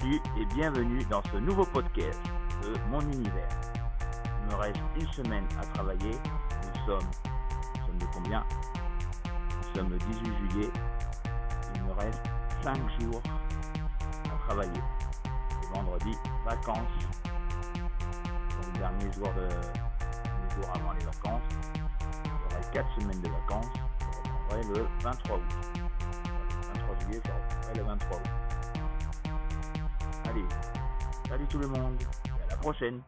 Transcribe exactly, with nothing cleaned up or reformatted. Salut et bienvenue dans ce nouveau podcast de Mon Univers. Il me reste une semaine à travailler. Nous sommes, nous sommes de combien ? Nous sommes le dix-huit juillet. Il me reste cinq jours à travailler. Et vendredi, vacances. Donc, le dernier jour, de, le jour avant les vacances. J'aurai quatre semaines de vacances. Je reprendrai le vingt-trois août. Le vingt-trois juillet, je reprendrai le vingt-trois août. Allez, salut tout le monde et à la prochaine.